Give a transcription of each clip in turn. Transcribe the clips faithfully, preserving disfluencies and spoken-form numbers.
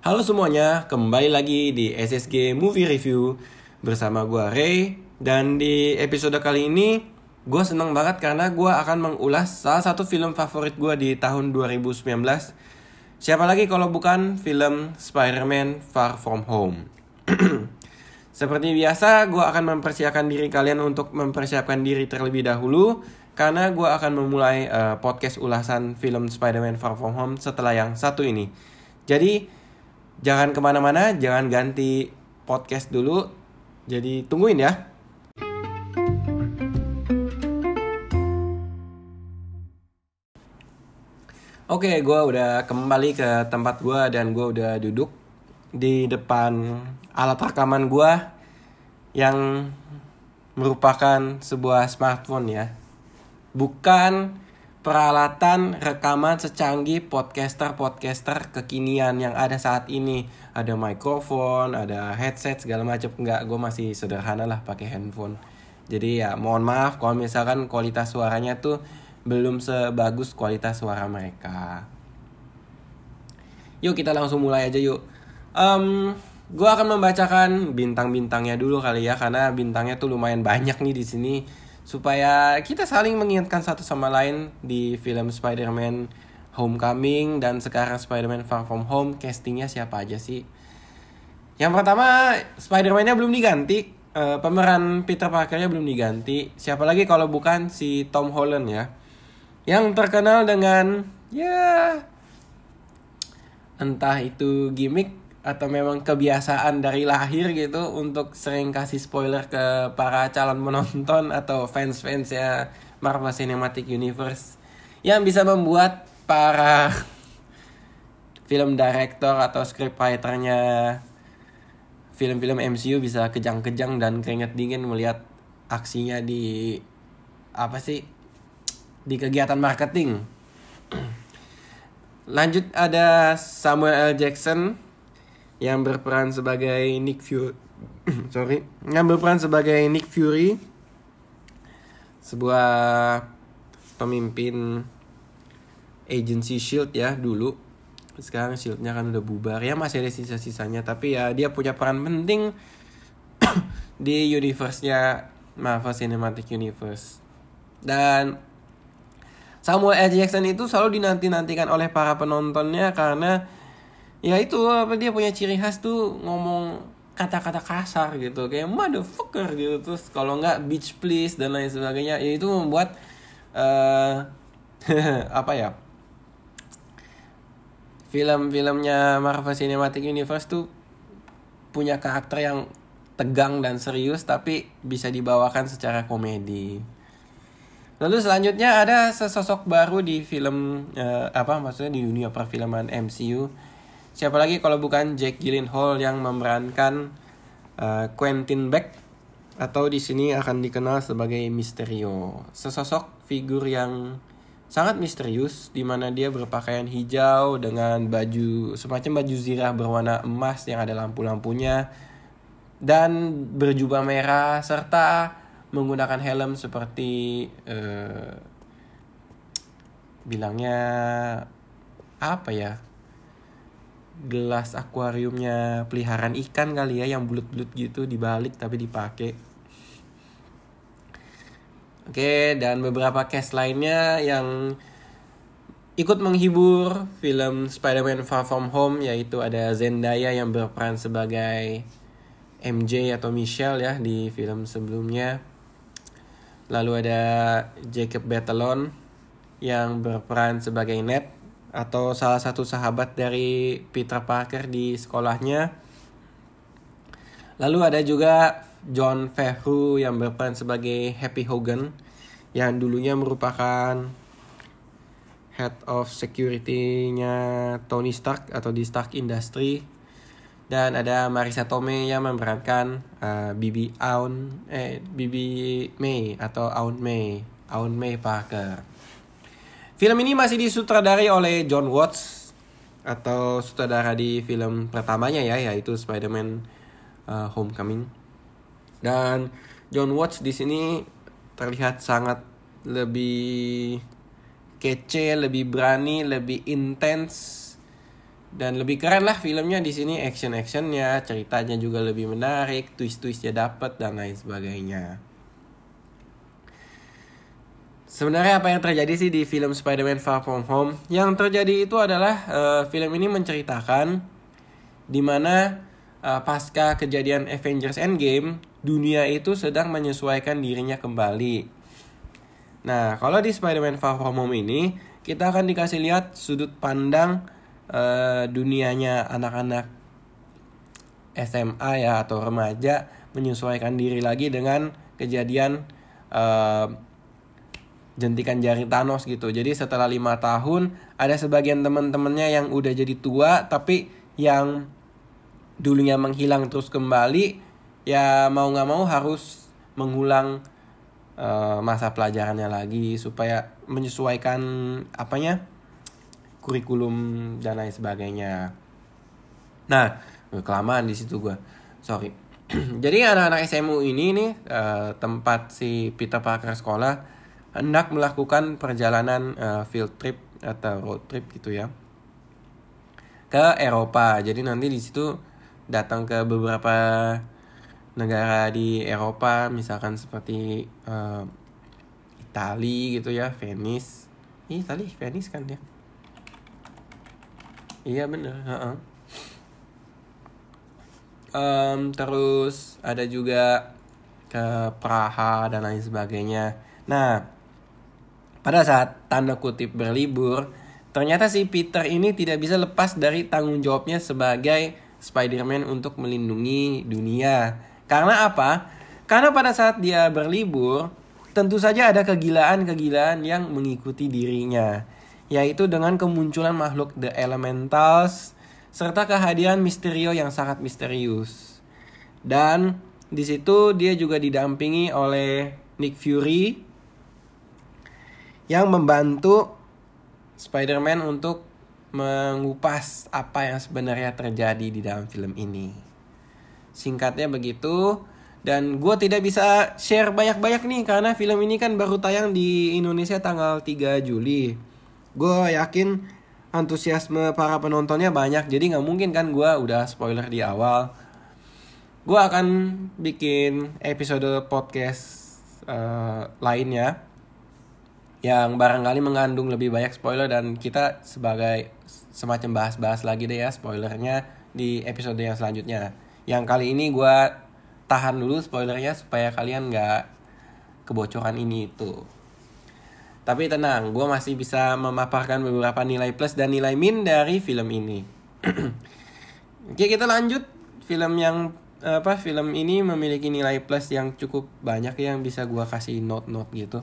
Halo semuanya, kembali lagi di S S G Movie Review bersama gue Ray. Dan di episode kali ini gue seneng banget karena gue akan mengulas salah satu film favorit gue di tahun dua ribu sembilan belas. Siapa lagi kalau bukan film Spider-Man Far From Home. Seperti biasa, gue akan mempersiapkan diri kalian untuk mempersiapkan diri terlebih dahulu, karena gue akan memulai uh, podcast ulasan film Spider-Man Far From Home setelah yang satu ini. Jadi jangan kemana-mana, jangan ganti podcast dulu. Jadi tungguin ya. Oke, gue udah kembali ke tempat gue dan gue udah duduk di depan alat rekaman gue yang merupakan sebuah smartphone ya. Bukan peralatan rekaman secanggih podcaster-podcaster kekinian yang ada saat ini. Ada mikrofon, ada headset, segala macam. Enggak, gue masih sederhana lah pakai handphone. Jadi ya mohon maaf kalau misalkan kualitas suaranya tuh belum sebagus kualitas suara mereka. Yuk kita langsung mulai aja yuk. um, Gue akan membacakan bintang-bintangnya dulu kali ya, karena bintangnya tuh lumayan banyak nih di sini, supaya kita saling mengingatkan satu sama lain di film Spider-Man Homecoming dan sekarang Spider-Man Far From Home. Castingnya siapa aja sih? Yang pertama, Spider-Man-nya belum diganti, e, pemeran Peter Parker-nya belum diganti. Siapa lagi kalau bukan si Tom Holland ya, yang terkenal dengan ya entah itu gimmick atau memang kebiasaan dari lahir gitu untuk sering kasih spoiler ke para calon penonton atau fans-fans ya Marvel Cinematic Universe, yang bisa membuat para film director atau scriptwriter-nya film-film M C U bisa kejang-kejang dan keringat dingin melihat aksinya di apa sih di kegiatan marketing. Lanjut ada Samuel L Jackson yang berperan sebagai Nick Fury, sorry, yang berperan sebagai Nick Fury, sebuah pemimpin agency Shield ya dulu. Sekarang Shieldnya kan udah bubar ya, masih ada sisa-sisanya, tapi ya dia punya peran penting di universe-nya Marvel Cinematic Universe. Dan Samuel L Jackson itu selalu dinanti-nantikan oleh para penontonnya karena ya itu apa, dia punya ciri khas tuh ngomong kata-kata kasar gitu, kayak motherfucker gitu, terus kalau enggak bitch please dan lain sebagainya. Ya itu membuat uh, apa ya, film-filmnya Marvel Cinematic Universe tuh punya karakter yang tegang dan serius tapi bisa dibawakan secara komedi. Lalu selanjutnya ada sesosok baru di film uh, apa maksudnya di dunia perfilman M C U. Siapa lagi kalau bukan Jack Gyllenhaal yang memerankan uh, Quentin Beck, atau di sini akan dikenal sebagai Mysterio. Sesosok figur yang sangat misterius di mana dia berpakaian hijau dengan baju semacam baju zirah berwarna emas yang ada lampu-lampunya dan berjubah merah serta menggunakan helm seperti uh, bilangnya apa ya? Gelas akuariumnya peliharaan ikan kali ya, yang bulut-bulut gitu dibalik tapi dipakai. Oke, dan beberapa cast lainnya yang ikut menghibur film Spider-Man Far From Home, yaitu ada Zendaya yang berperan sebagai M J atau Michelle ya di film sebelumnya. Lalu ada Jacob Batalon yang berperan sebagai Ned, atau salah satu sahabat dari Peter Parker di sekolahnya. Lalu ada juga Jon Favreau yang berperan sebagai Happy Hogan, yang dulunya merupakan Head of Security-nya Tony Stark atau di Stark Industry. Dan ada Marisa Tomei yang memerankan uh, Bibi Aunt eh Bibi May atau Aunt May, Aunt May Parker. Film ini masih disutradarai oleh Jon Watts atau sutradara di film pertamanya ya, yaitu Spider-Man uh, Homecoming. Dan Jon Watts di sini terlihat sangat lebih kece, lebih berani, lebih intens Dan lebih keren lah filmnya di sini, action-actionnya, ceritanya juga lebih menarik, twist-twistnya dapet dan lain sebagainya. Sebenarnya apa yang terjadi sih di film Spider-Man Far From Home? Yang terjadi itu adalah uh, film ini menceritakan dimana uh, pasca kejadian Avengers Endgame, dunia itu sedang menyesuaikan dirinya kembali. Nah, kalau di Spider-Man Far From Home ini, kita akan dikasih lihat sudut pandang Uh, dunianya anak-anak S M A ya, atau remaja, menyesuaikan diri lagi dengan kejadian uh, jentikan jari Thanos gitu. Jadi setelah lima tahun ada sebagian teman-temannya yang udah jadi tua, tapi yang dulunya menghilang terus kembali, ya mau gak mau harus mengulang uh, masa pelajarannya lagi supaya menyesuaikan apanya, kurikulum dan lain sebagainya. Nah, kelamaan di situ gue, sorry. Jadi anak-anak S M U ini nih, uh, tempat si Peter Parker sekolah, hendak melakukan perjalanan uh, field trip atau road trip gitu ya, ke Eropa. Jadi nanti di situ datang ke beberapa negara di Eropa, misalkan seperti uh, Italia gitu ya, Venice. Ih, Italia, Venice kan dia. Iya bener. uh-uh. um, Terus ada juga ke Praha dan lain sebagainya. Nah, pada saat tanda kutip berlibur, ternyata si Peter ini tidak bisa lepas dari tanggung jawabnya sebagai Spider-Man untuk melindungi dunia. Karena apa? Karena pada saat dia berlibur, tentu saja ada kegilaan-kegilaan yang mengikuti dirinya, yaitu dengan kemunculan makhluk The Elementals serta kehadiran Mysterio yang sangat misterius. Dan di situ dia juga didampingi oleh Nick Fury yang membantu Spider-Man untuk mengupas apa yang sebenarnya terjadi di dalam film ini. Singkatnya begitu. Dan gue tidak bisa share banyak-banyak nih karena film ini kan baru tayang di Indonesia tanggal tiga Juli. Gue yakin antusiasme para penontonnya banyak, jadi gak mungkin kan gue udah spoiler di awal. Gue akan bikin episode podcast uh, lainnya yang barangkali mengandung lebih banyak spoiler, dan kita sebagai semacam bahas-bahas lagi deh ya spoilernya di episode yang selanjutnya. Yang kali ini gue tahan dulu spoilernya supaya kalian gak kebocoran ini itu. Tapi tenang, gue masih bisa memaparkan beberapa nilai plus dan nilai min dari film ini. Oke, kita lanjut. Film yang apa? Film ini memiliki nilai plus yang cukup banyak yang bisa gue kasih note-note gitu.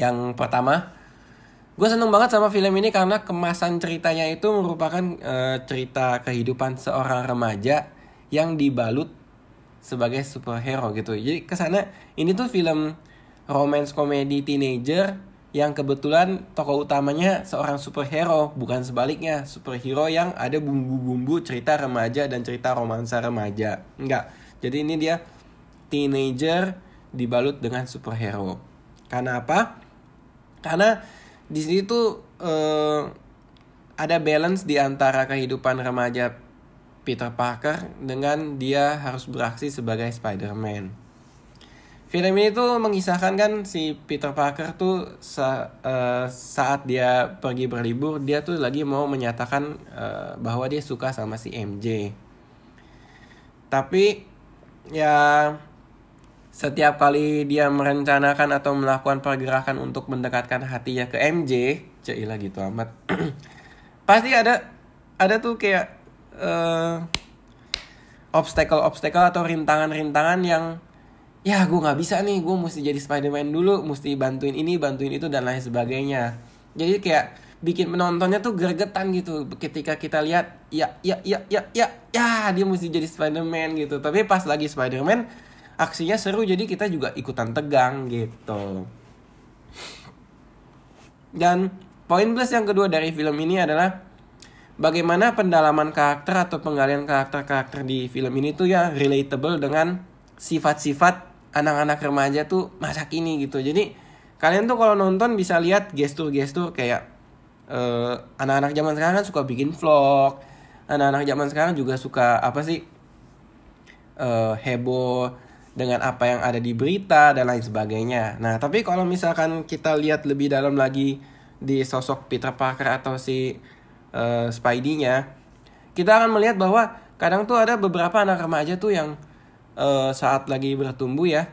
Yang pertama, gue seneng banget sama film ini karena kemasan ceritanya itu merupakan e, cerita kehidupan seorang remaja yang dibalut sebagai superhero gitu. Jadi kesana ini tuh film romance komedi teenager yang kebetulan tokoh utamanya seorang superhero, bukan sebaliknya, superhero yang ada bumbu-bumbu cerita remaja dan cerita romansa remaja. Enggak, jadi ini dia teenager dibalut dengan superhero. Karena apa? Karena di sini tuh eh, ada balance di antara kehidupan remaja Peter Parker dengan dia harus beraksi sebagai Spider-Man. Film ini tuh mengisahkan kan si Peter Parker tuh sa- uh, saat dia pergi berlibur, dia tuh lagi mau menyatakan uh, bahwa dia suka sama si M J. Tapi ya setiap kali dia merencanakan atau melakukan pergerakan untuk mendekatkan hatinya ke M J, ceilah gitu amat. Pasti ada ada tuh kayak uh, obstacle-obstacle atau rintangan-rintangan yang ya gue gak bisa nih, gue mesti jadi Spider-Man dulu, mesti bantuin ini, bantuin itu, dan lain sebagainya. Jadi kayak bikin penontonnya tuh gregetan gitu ketika kita lihat, ya, ya, ya, ya, ya, ya, dia mesti jadi Spider-Man gitu. Tapi pas lagi Spider-Man, aksinya seru, jadi kita juga ikutan tegang gitu. Dan poin plus yang kedua dari film ini adalah bagaimana pendalaman karakter atau penggalian karakter-karakter di film ini tuh ya relatable dengan sifat-sifat anak-anak remaja tuh masa kini gitu. Jadi kalian tuh kalau nonton bisa lihat gestur-gestur kayak uh, anak-anak zaman sekarang kan suka bikin vlog. Anak-anak zaman sekarang juga suka apa sih, uh, heboh dengan apa yang ada di berita dan lain sebagainya. Nah, tapi kalau misalkan kita lihat lebih dalam lagi di sosok Peter Parker atau si uh, Spidey-nya, kita akan melihat bahwa kadang tuh ada beberapa anak remaja tuh yang uh, saat lagi bertumbuh ya,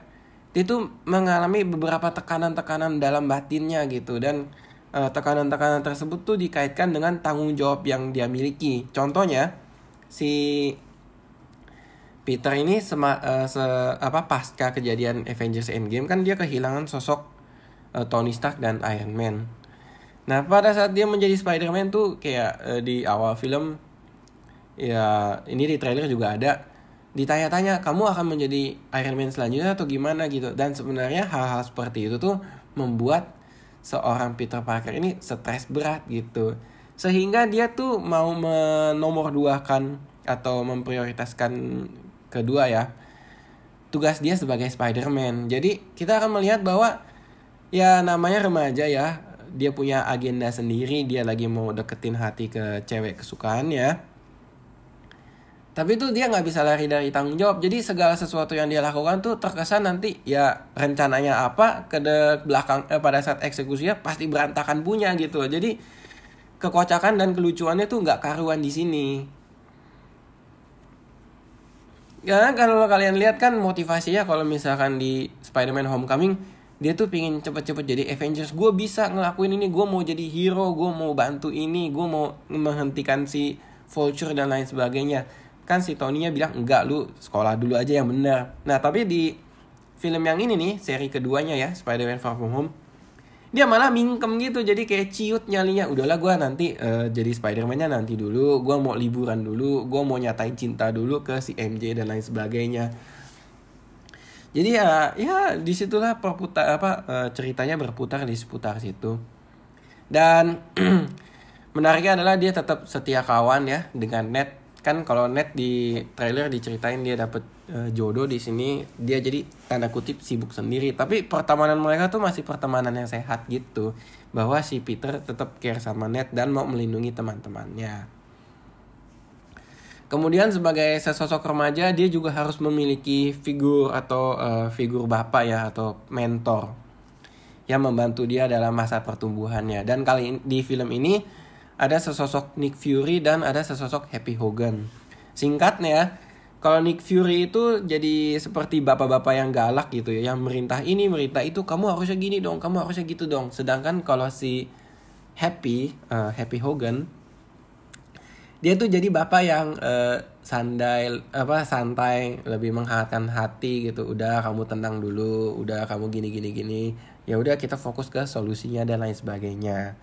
dia tuh mengalami beberapa tekanan-tekanan dalam batinnya gitu. Dan uh, tekanan-tekanan tersebut tuh dikaitkan dengan tanggung jawab yang dia miliki. Contohnya, si Peter ini sema, uh, se, apa, pasca kejadian Avengers Endgame kan dia kehilangan sosok uh, Tony Stark dan Iron Man. Nah, pada saat dia menjadi Spider-Man tuh kayak uh, di awal film, ya ini di trailer juga ada, ditanya-tanya kamu akan menjadi Iron Man selanjutnya atau gimana gitu. Dan sebenarnya hal-hal seperti itu tuh membuat seorang Peter Parker ini stres berat gitu. Sehingga dia tuh mau menomorduakan atau memprioritaskan kedua ya, tugas dia sebagai Spider-Man. Jadi kita akan melihat bahwa ya namanya remaja ya, dia punya agenda sendiri, dia lagi mau deketin hati ke cewek kesukaannya. Tapi tuh dia gak bisa lari dari tanggung jawab. Jadi segala sesuatu yang dia lakukan tuh terkesan nanti ya rencananya apa ke belakang eh, pada saat eksekusinya pasti berantakan punya gitu. Jadi kekocakan dan kelucuannya tuh gak karuan di sini. Karena kalau kalian lihat kan motivasinya kalau misalkan di Spider-Man Homecoming, dia tuh pingin cepet-cepet jadi Avengers. Gue bisa ngelakuin ini, gue mau jadi hero, gue mau bantu ini, gue mau menghentikan si Vulture dan lain sebagainya. Kan si Tony-nya bilang, enggak, lu sekolah dulu aja yang benar. Nah tapi di film yang ini nih, seri keduanya ya, Spider-Man Far From Home, dia malah mingkem gitu, jadi kayak ciut nyalinya. Udahlah gue nanti uh, jadi Spider-Man-nya nanti dulu, gue mau liburan dulu, gue mau nyatain cinta dulu ke si M J dan lain sebagainya. Jadi ya, ya disitulah perputar, apa, uh, ceritanya berputar di seputar situ. Dan menariknya adalah dia tetap setia kawan ya dengan Ned. Kan kalau Ned di trailer diceritain dia dapet uh, jodoh, di sini dia jadi tanda kutip sibuk sendiri. Tapi pertemanan mereka tuh masih pertemanan yang sehat gitu, bahwa si Peter tetap care sama Ned dan mau melindungi teman-temannya. Kemudian sebagai sesosok remaja, dia juga harus memiliki figur atau uh, figur bapak ya, atau mentor yang membantu dia dalam masa pertumbuhannya. Dan kali in- di film ini ada sesosok Nick Fury dan ada sesosok Happy Hogan. Singkatnya, kalau Nick Fury itu jadi seperti bapak-bapak yang galak gitu ya, yang merintah ini, merintah itu, kamu harusnya gini dong, kamu harusnya gitu dong. Sedangkan kalau si Happy, uh, Happy Hogan, dia tuh jadi bapak yang uh, sandai, apa, santai, lebih menghangatkan hati gitu. Udah, kamu tenang dulu, udah kamu gini gini gini. Ya udah kita fokus ke solusinya dan lain sebagainya.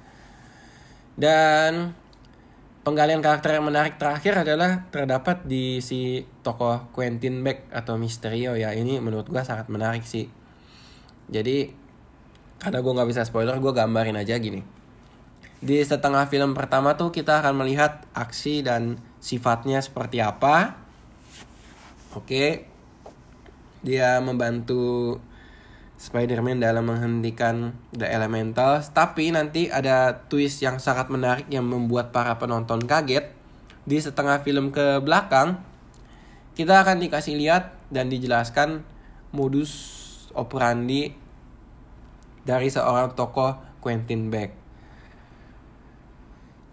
Dan penggalian karakter yang menarik terakhir adalah terdapat di si tokoh Quentin Beck atau Mysterio ya. Ini menurut gue sangat menarik sih. Jadi karena gue gak bisa spoiler, gue gambarin aja gini. Di setengah film pertama tuh kita akan melihat aksi dan sifatnya seperti apa. Oke, dia membantu Spider-Man dalam menghentikan The Elementals. Tapi nanti ada twist yang sangat menarik yang membuat para penonton kaget. Di setengah film ke belakang, kita akan dikasih lihat dan dijelaskan modus operandi dari seorang tokoh Quentin Beck.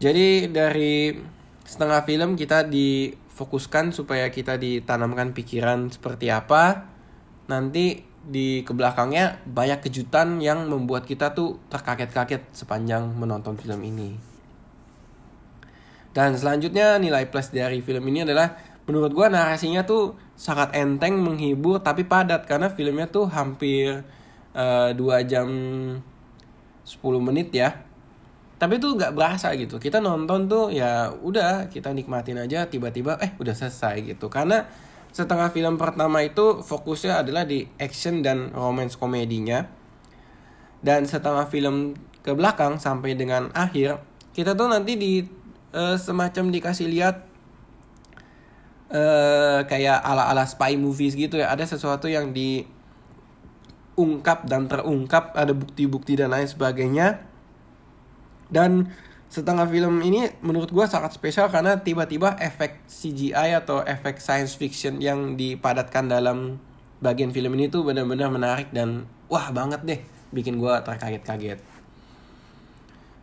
Jadi dari setengah film kita difokuskan supaya kita ditanamkan pikiran seperti apa. Nanti di kebelakangnya banyak kejutan yang membuat kita tuh terkaget-kaget sepanjang menonton film ini. Dan selanjutnya nilai plus dari film ini adalah, menurut gue narasinya tuh sangat enteng, menghibur tapi padat. Karena filmnya tuh hampir uh, dua jam sepuluh menit ya, tapi tuh gak berasa gitu. Kita nonton tuh ya udah, kita nikmatin aja, tiba-tiba eh udah selesai gitu. Karena setengah film pertama itu fokusnya adalah di action dan romance komedinya. Dan setengah film ke belakang sampai dengan akhir, kita tuh nanti di uh, semacam dikasih lihat uh, kayak ala-ala spy movies gitu ya. Ada sesuatu yang diungkap dan terungkap, ada bukti-bukti dan lain sebagainya. Dan setengah film ini menurut gue sangat spesial karena tiba-tiba efek C G I atau efek science fiction yang dipadatkan dalam bagian film ini tuh benar-benar menarik dan wah banget deh, bikin gue terkaget-kaget.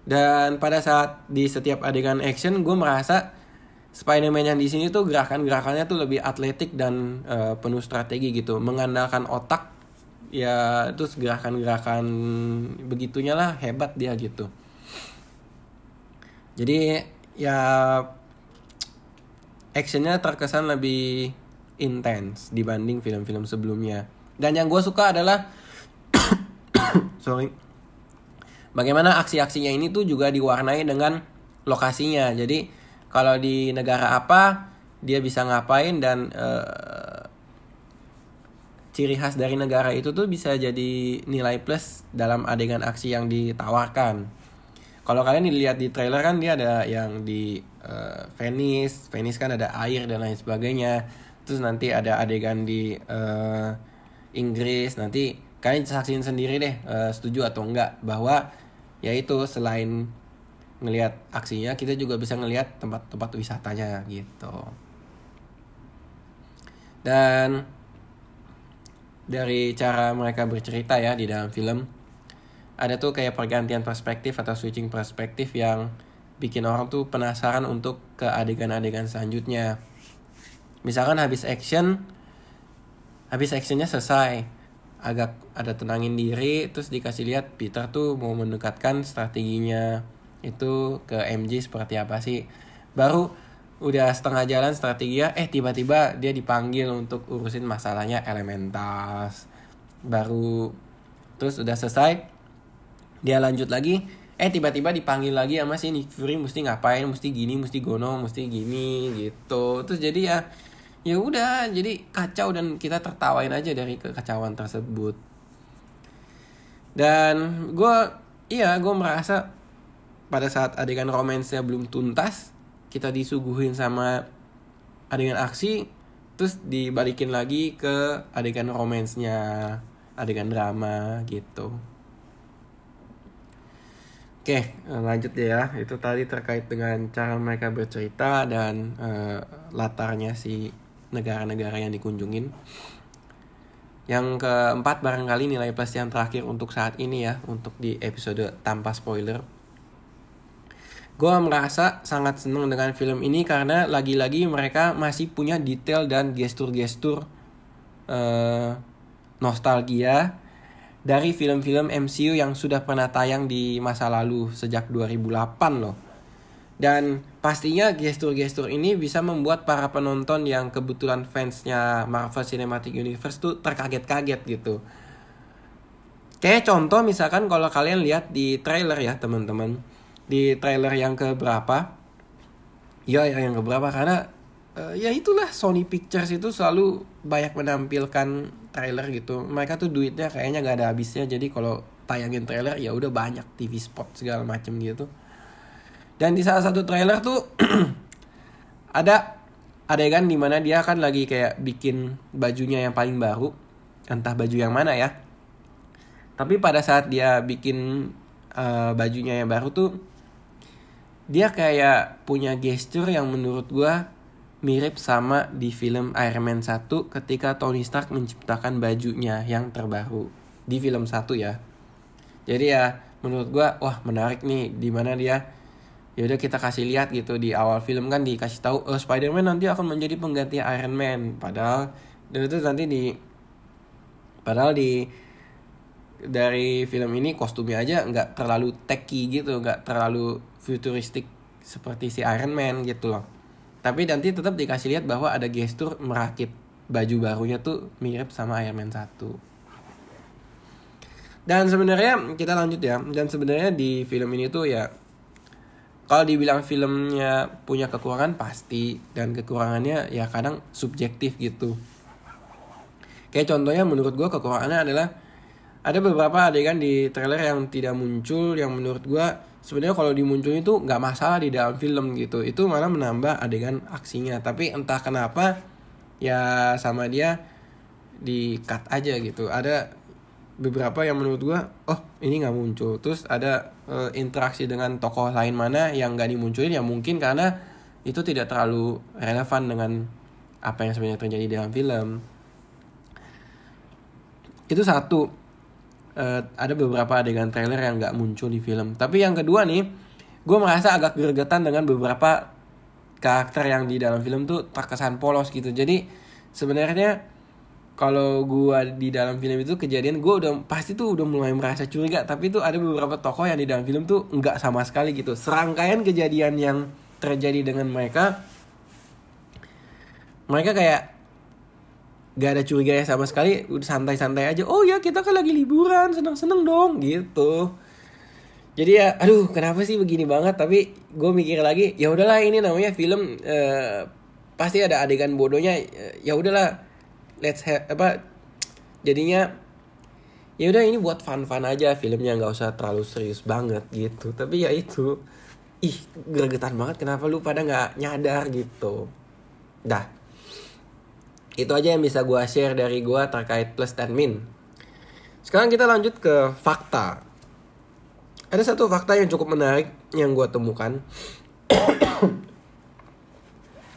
Dan pada saat di setiap adegan action gue merasa Spider-Man yang di sini tuh gerakan-gerakannya tuh lebih atletik dan uh, penuh strategi gitu, mengandalkan otak ya, terus gerakan-gerakan begitunya lah, hebat dia gitu. Jadi ya actionnya terkesan lebih intens dibanding film-film sebelumnya. Dan yang gue suka adalah sorry, bagaimana aksi-aksinya ini tuh juga diwarnai dengan lokasinya. Jadi kalau di negara apa dia bisa ngapain, dan uh, ciri khas dari negara itu tuh bisa jadi nilai plus dalam adegan aksi yang ditawarkan. Kalau kalian dilihat di trailer kan dia ada yang di uh, Venice, Venice kan ada air dan lain sebagainya. Terus nanti ada adegan di uh, Inggris, nanti kalian saksiin sendiri deh uh, setuju atau enggak bahwa yaitu selain ngelihat aksinya kita juga bisa ngelihat tempat-tempat wisatanya gitu. Dan dari cara mereka bercerita ya di dalam film, ada tuh kayak pergantian perspektif atau switching perspektif yang bikin orang tuh penasaran untuk ke adegan-adegan selanjutnya. Misalkan habis action, habis actionnya selesai, agak ada tenangin diri, terus dikasih lihat Peter tuh mau mendekatkan strateginya itu ke M J seperti apa sih. Baru udah setengah jalan strateginya, eh tiba-tiba dia dipanggil untuk urusin masalahnya Elementals. Baru terus udah selesai, dia lanjut lagi, eh tiba-tiba dipanggil lagi sama si Nick Fury, mesti ngapain, mesti gini, mesti gono, mesti gini gitu. Terus jadi ya ya udah, jadi kacau dan kita tertawain aja dari kekacauan tersebut. Dan gue iya gue merasa pada saat adegan romansnya belum tuntas, kita disuguhin sama adegan aksi, terus dibalikin lagi ke adegan romansnya, adegan drama gitu. Oke, lanjut ya. Itu tadi terkait dengan cara mereka bercerita dan uh, latarnya si negara-negara yang dikunjungin. Yang keempat barangkali nilai plus yang terakhir untuk saat ini ya, untuk di episode tanpa spoiler. Gue merasa sangat senang dengan film ini karena lagi-lagi mereka masih punya detail dan gestur-gestur uh, nostalgia dari film-film M C U yang sudah pernah tayang di masa lalu sejak dua ribu delapan loh. Dan pastinya gestur-gestur ini bisa membuat para penonton yang kebetulan fansnya Marvel Cinematic Universe tuh terkaget-kaget gitu. Kayak contoh misalkan kalau kalian lihat di trailer ya teman-teman, di trailer yang keberapa? Ya yang keberapa karena ya itulah Sony Pictures itu selalu banyak menampilkan trailer gitu. Mereka tuh duitnya kayaknya gak ada habisnya. Jadi kalau tayangin trailer ya udah banyak T V spot segala macem gitu. Dan di salah satu trailer tuh ada adegan dimana dia kan lagi kayak bikin bajunya yang paling baru, entah baju yang mana ya. Tapi pada saat dia bikin uh, bajunya yang baru tuh, dia kayak punya gesture yang menurut gue mirip sama di film Iron Man satu ketika Tony Stark menciptakan bajunya yang terbaru di film satu ya. Jadi ya menurut gue wah menarik nih, dimana dia yaudah kita kasih lihat gitu di awal film kan dikasih tahu oh, Spider-Man nanti akan menjadi pengganti Iron Man. Padahal dan itu nanti di padahal di dari film ini kostumnya aja nggak terlalu techy gitu, nggak terlalu futuristik seperti si Iron Man gitu loh. Tapi nanti tetap dikasih lihat bahwa ada gestur merakit baju barunya tuh mirip sama Iron Man satu. Dan sebenarnya kita lanjut ya. Dan sebenarnya di film ini tuh ya, kalau dibilang filmnya punya kekurangan pasti, dan kekurangannya ya kadang subjektif gitu. Kayak contohnya menurut gue kekurangannya adalah ada beberapa adegan di trailer yang tidak muncul, yang menurut gue sebenarnya kalau dimunculin itu nggak masalah di dalam film gitu, itu malah menambah adegan aksinya. Tapi entah kenapa ya sama dia di cut aja gitu. Ada beberapa yang menurut gue oh ini nggak muncul, terus ada uh, interaksi dengan tokoh lain mana yang nggak dimunculin, ya mungkin karena itu tidak terlalu relevan dengan apa yang sebenarnya terjadi dalam film. Itu satu, uh, ada beberapa adegan trailer yang nggak muncul di film. Tapi yang kedua nih, gue merasa agak gregetan dengan beberapa karakter yang di dalam film tuh terkesan polos gitu. Jadi sebenarnya kalau gue di dalam film itu kejadian, gue udah pasti tuh udah mulai merasa curiga. Tapi tuh ada beberapa tokoh yang di dalam film tuh nggak sama sekali gitu. Serangkaian kejadian yang terjadi dengan mereka, mereka kayak nggak ada curiga ya sama sekali. Udah santai-santai aja. Oh ya, kita kan lagi liburan, seneng-seneng dong gitu. Jadi ya, aduh kenapa sih begini banget? Tapi gue mikir lagi, ya udahlah ini namanya film, eh, pasti ada adegan bodohnya. Ya udahlah. Let's have, apa jadinya ya udah ini buat fun-fun aja filmnya, nggak usah terlalu serius banget gitu. Tapi ya itu, ih gregetan banget, kenapa lu pada nggak nyadar gitu. Dah, itu aja yang bisa gue share dari gue terkait plus dan min. Sekarang kita lanjut ke fakta. Ada satu fakta yang cukup menarik yang gue temukan.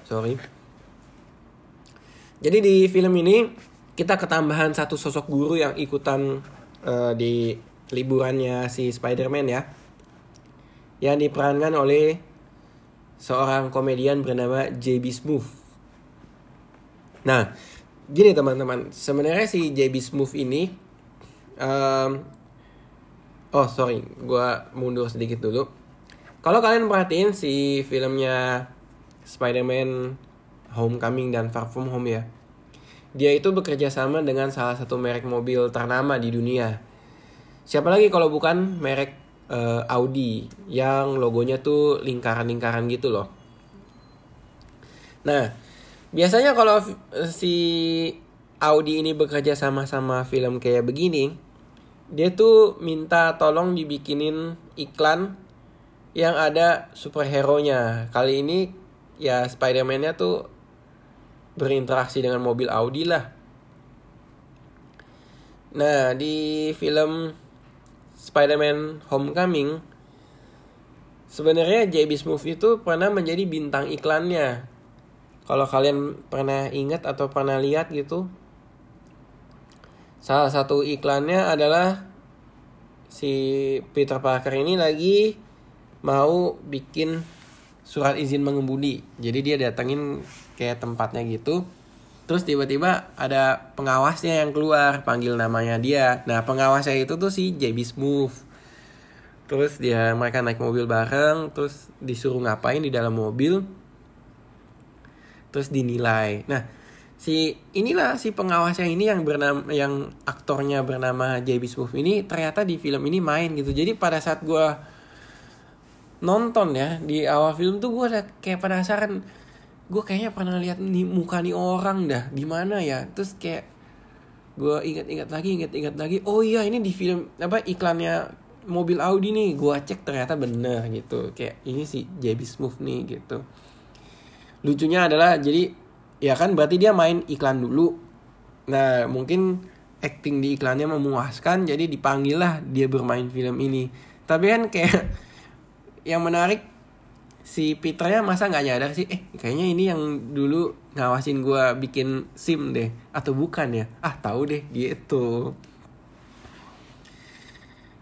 Sorry. Jadi di film ini kita ketambahan satu sosok guru yang ikutan uh, di liburannya si Spider-Man ya. Yang diperankan oleh seorang komedian bernama J B. Smoove. Nah, gini teman-teman. Sebenarnya si J B. Smoove ini... Um, oh sorry, gue mundur sedikit dulu. Kalau kalian perhatiin si filmnya Spider-Man Homecoming dan Far From Home ya, dia itu bekerja sama dengan salah satu merek mobil ternama di dunia. Siapa lagi kalau bukan merek uh, Audi yang logonya tuh lingkaran-lingkaran gitu loh. Nah, biasanya kalau si Audi ini bekerja sama-sama film kayak begini, dia tuh minta tolong dibikinin iklan yang ada superhero-nya. Kali ini ya Spider-Man-nya tuh berinteraksi dengan mobil Audi lah. Nah, di film Spider-Man Homecoming, sebenarnya J B. Smoove itu pernah menjadi bintang iklannya. Kalau kalian pernah ingat atau pernah lihat gitu, salah satu iklannya adalah si Peter Parker ini lagi mau bikin surat izin mengemudi. Jadi dia datengin kayak tempatnya gitu. Terus tiba-tiba ada pengawasnya yang keluar, panggil namanya dia. Nah, pengawasnya itu tuh si J B. Smoove. Terus dia mereka naik mobil bareng, terus disuruh ngapain di dalam mobil. Terus dinilai. Nah, si inilah si pengawasnya ini yang bernama, yang aktornya bernama J B. Smoove ini ternyata di film ini main gitu. Jadi pada saat gua nonton ya di awal film tuh gue kayak penasaran, gue kayaknya pernah lihat nih muka nih orang dah di mana ya. Terus kayak gue ingat-ingat lagi ingat-ingat lagi oh iya ini di film apa iklannya mobil Audi nih, gue cek ternyata bener gitu, kayak ini si J B. Smoove nih gitu. Lucunya adalah, jadi ya kan berarti dia main iklan dulu. Nah, mungkin acting di iklannya memuaskan, jadi dipanggil lah dia bermain film ini. Tapi kan kayak yang menarik, si Peternya masa gak nyadar sih, eh kayaknya ini yang dulu ngawasin gue bikin SIM deh, atau bukan ya, ah tahu deh gitu.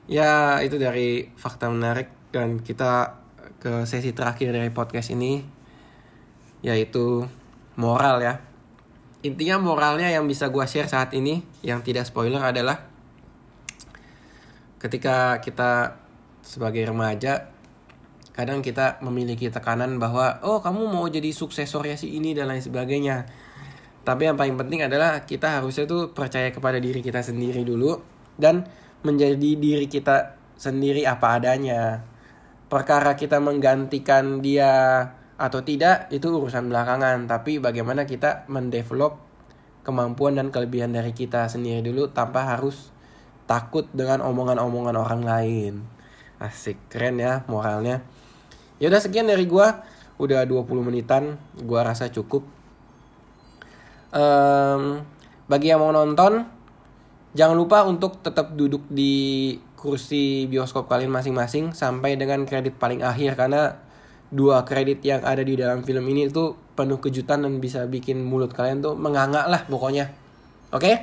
Ya itu dari fakta menarik, dan kita ke sesi terakhir dari podcast ini, yaitu moral ya. Intinya moralnya yang bisa gue share saat ini, yang tidak spoiler adalah, ketika kita sebagai remaja, kadang kita memiliki tekanan bahwa oh kamu mau jadi suksesornya si ini dan lain sebagainya. Tapi yang paling penting adalah kita harusnya tuh percaya kepada diri kita sendiri dulu, dan menjadi diri kita sendiri apa adanya. Perkara kita menggantikan dia atau tidak itu urusan belakangan, tapi bagaimana kita mendevelop kemampuan dan kelebihan dari kita sendiri dulu, tanpa harus takut dengan omongan-omongan orang lain. Asik, keren ya moralnya. Ya udah, sekian dari gua. Udah dua puluh menitan, gua rasa cukup. Um, bagi yang mau nonton, jangan lupa untuk tetap duduk di kursi bioskop kalian masing-masing sampai dengan kredit paling akhir, karena dua kredit yang ada di dalam film ini itu penuh kejutan dan bisa bikin mulut kalian tuh menganga lah pokoknya. Oke? Okay?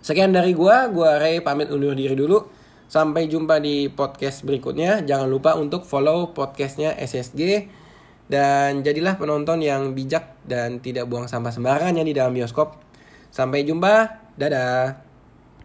Sekian dari gua, gua Ray pamit undur diri dulu. Sampai jumpa di podcast berikutnya. Jangan lupa untuk follow podcastnya S S G. Dan jadilah penonton yang bijak dan tidak buang sampah sembarangan yang di dalam bioskop. Sampai jumpa. Dadah.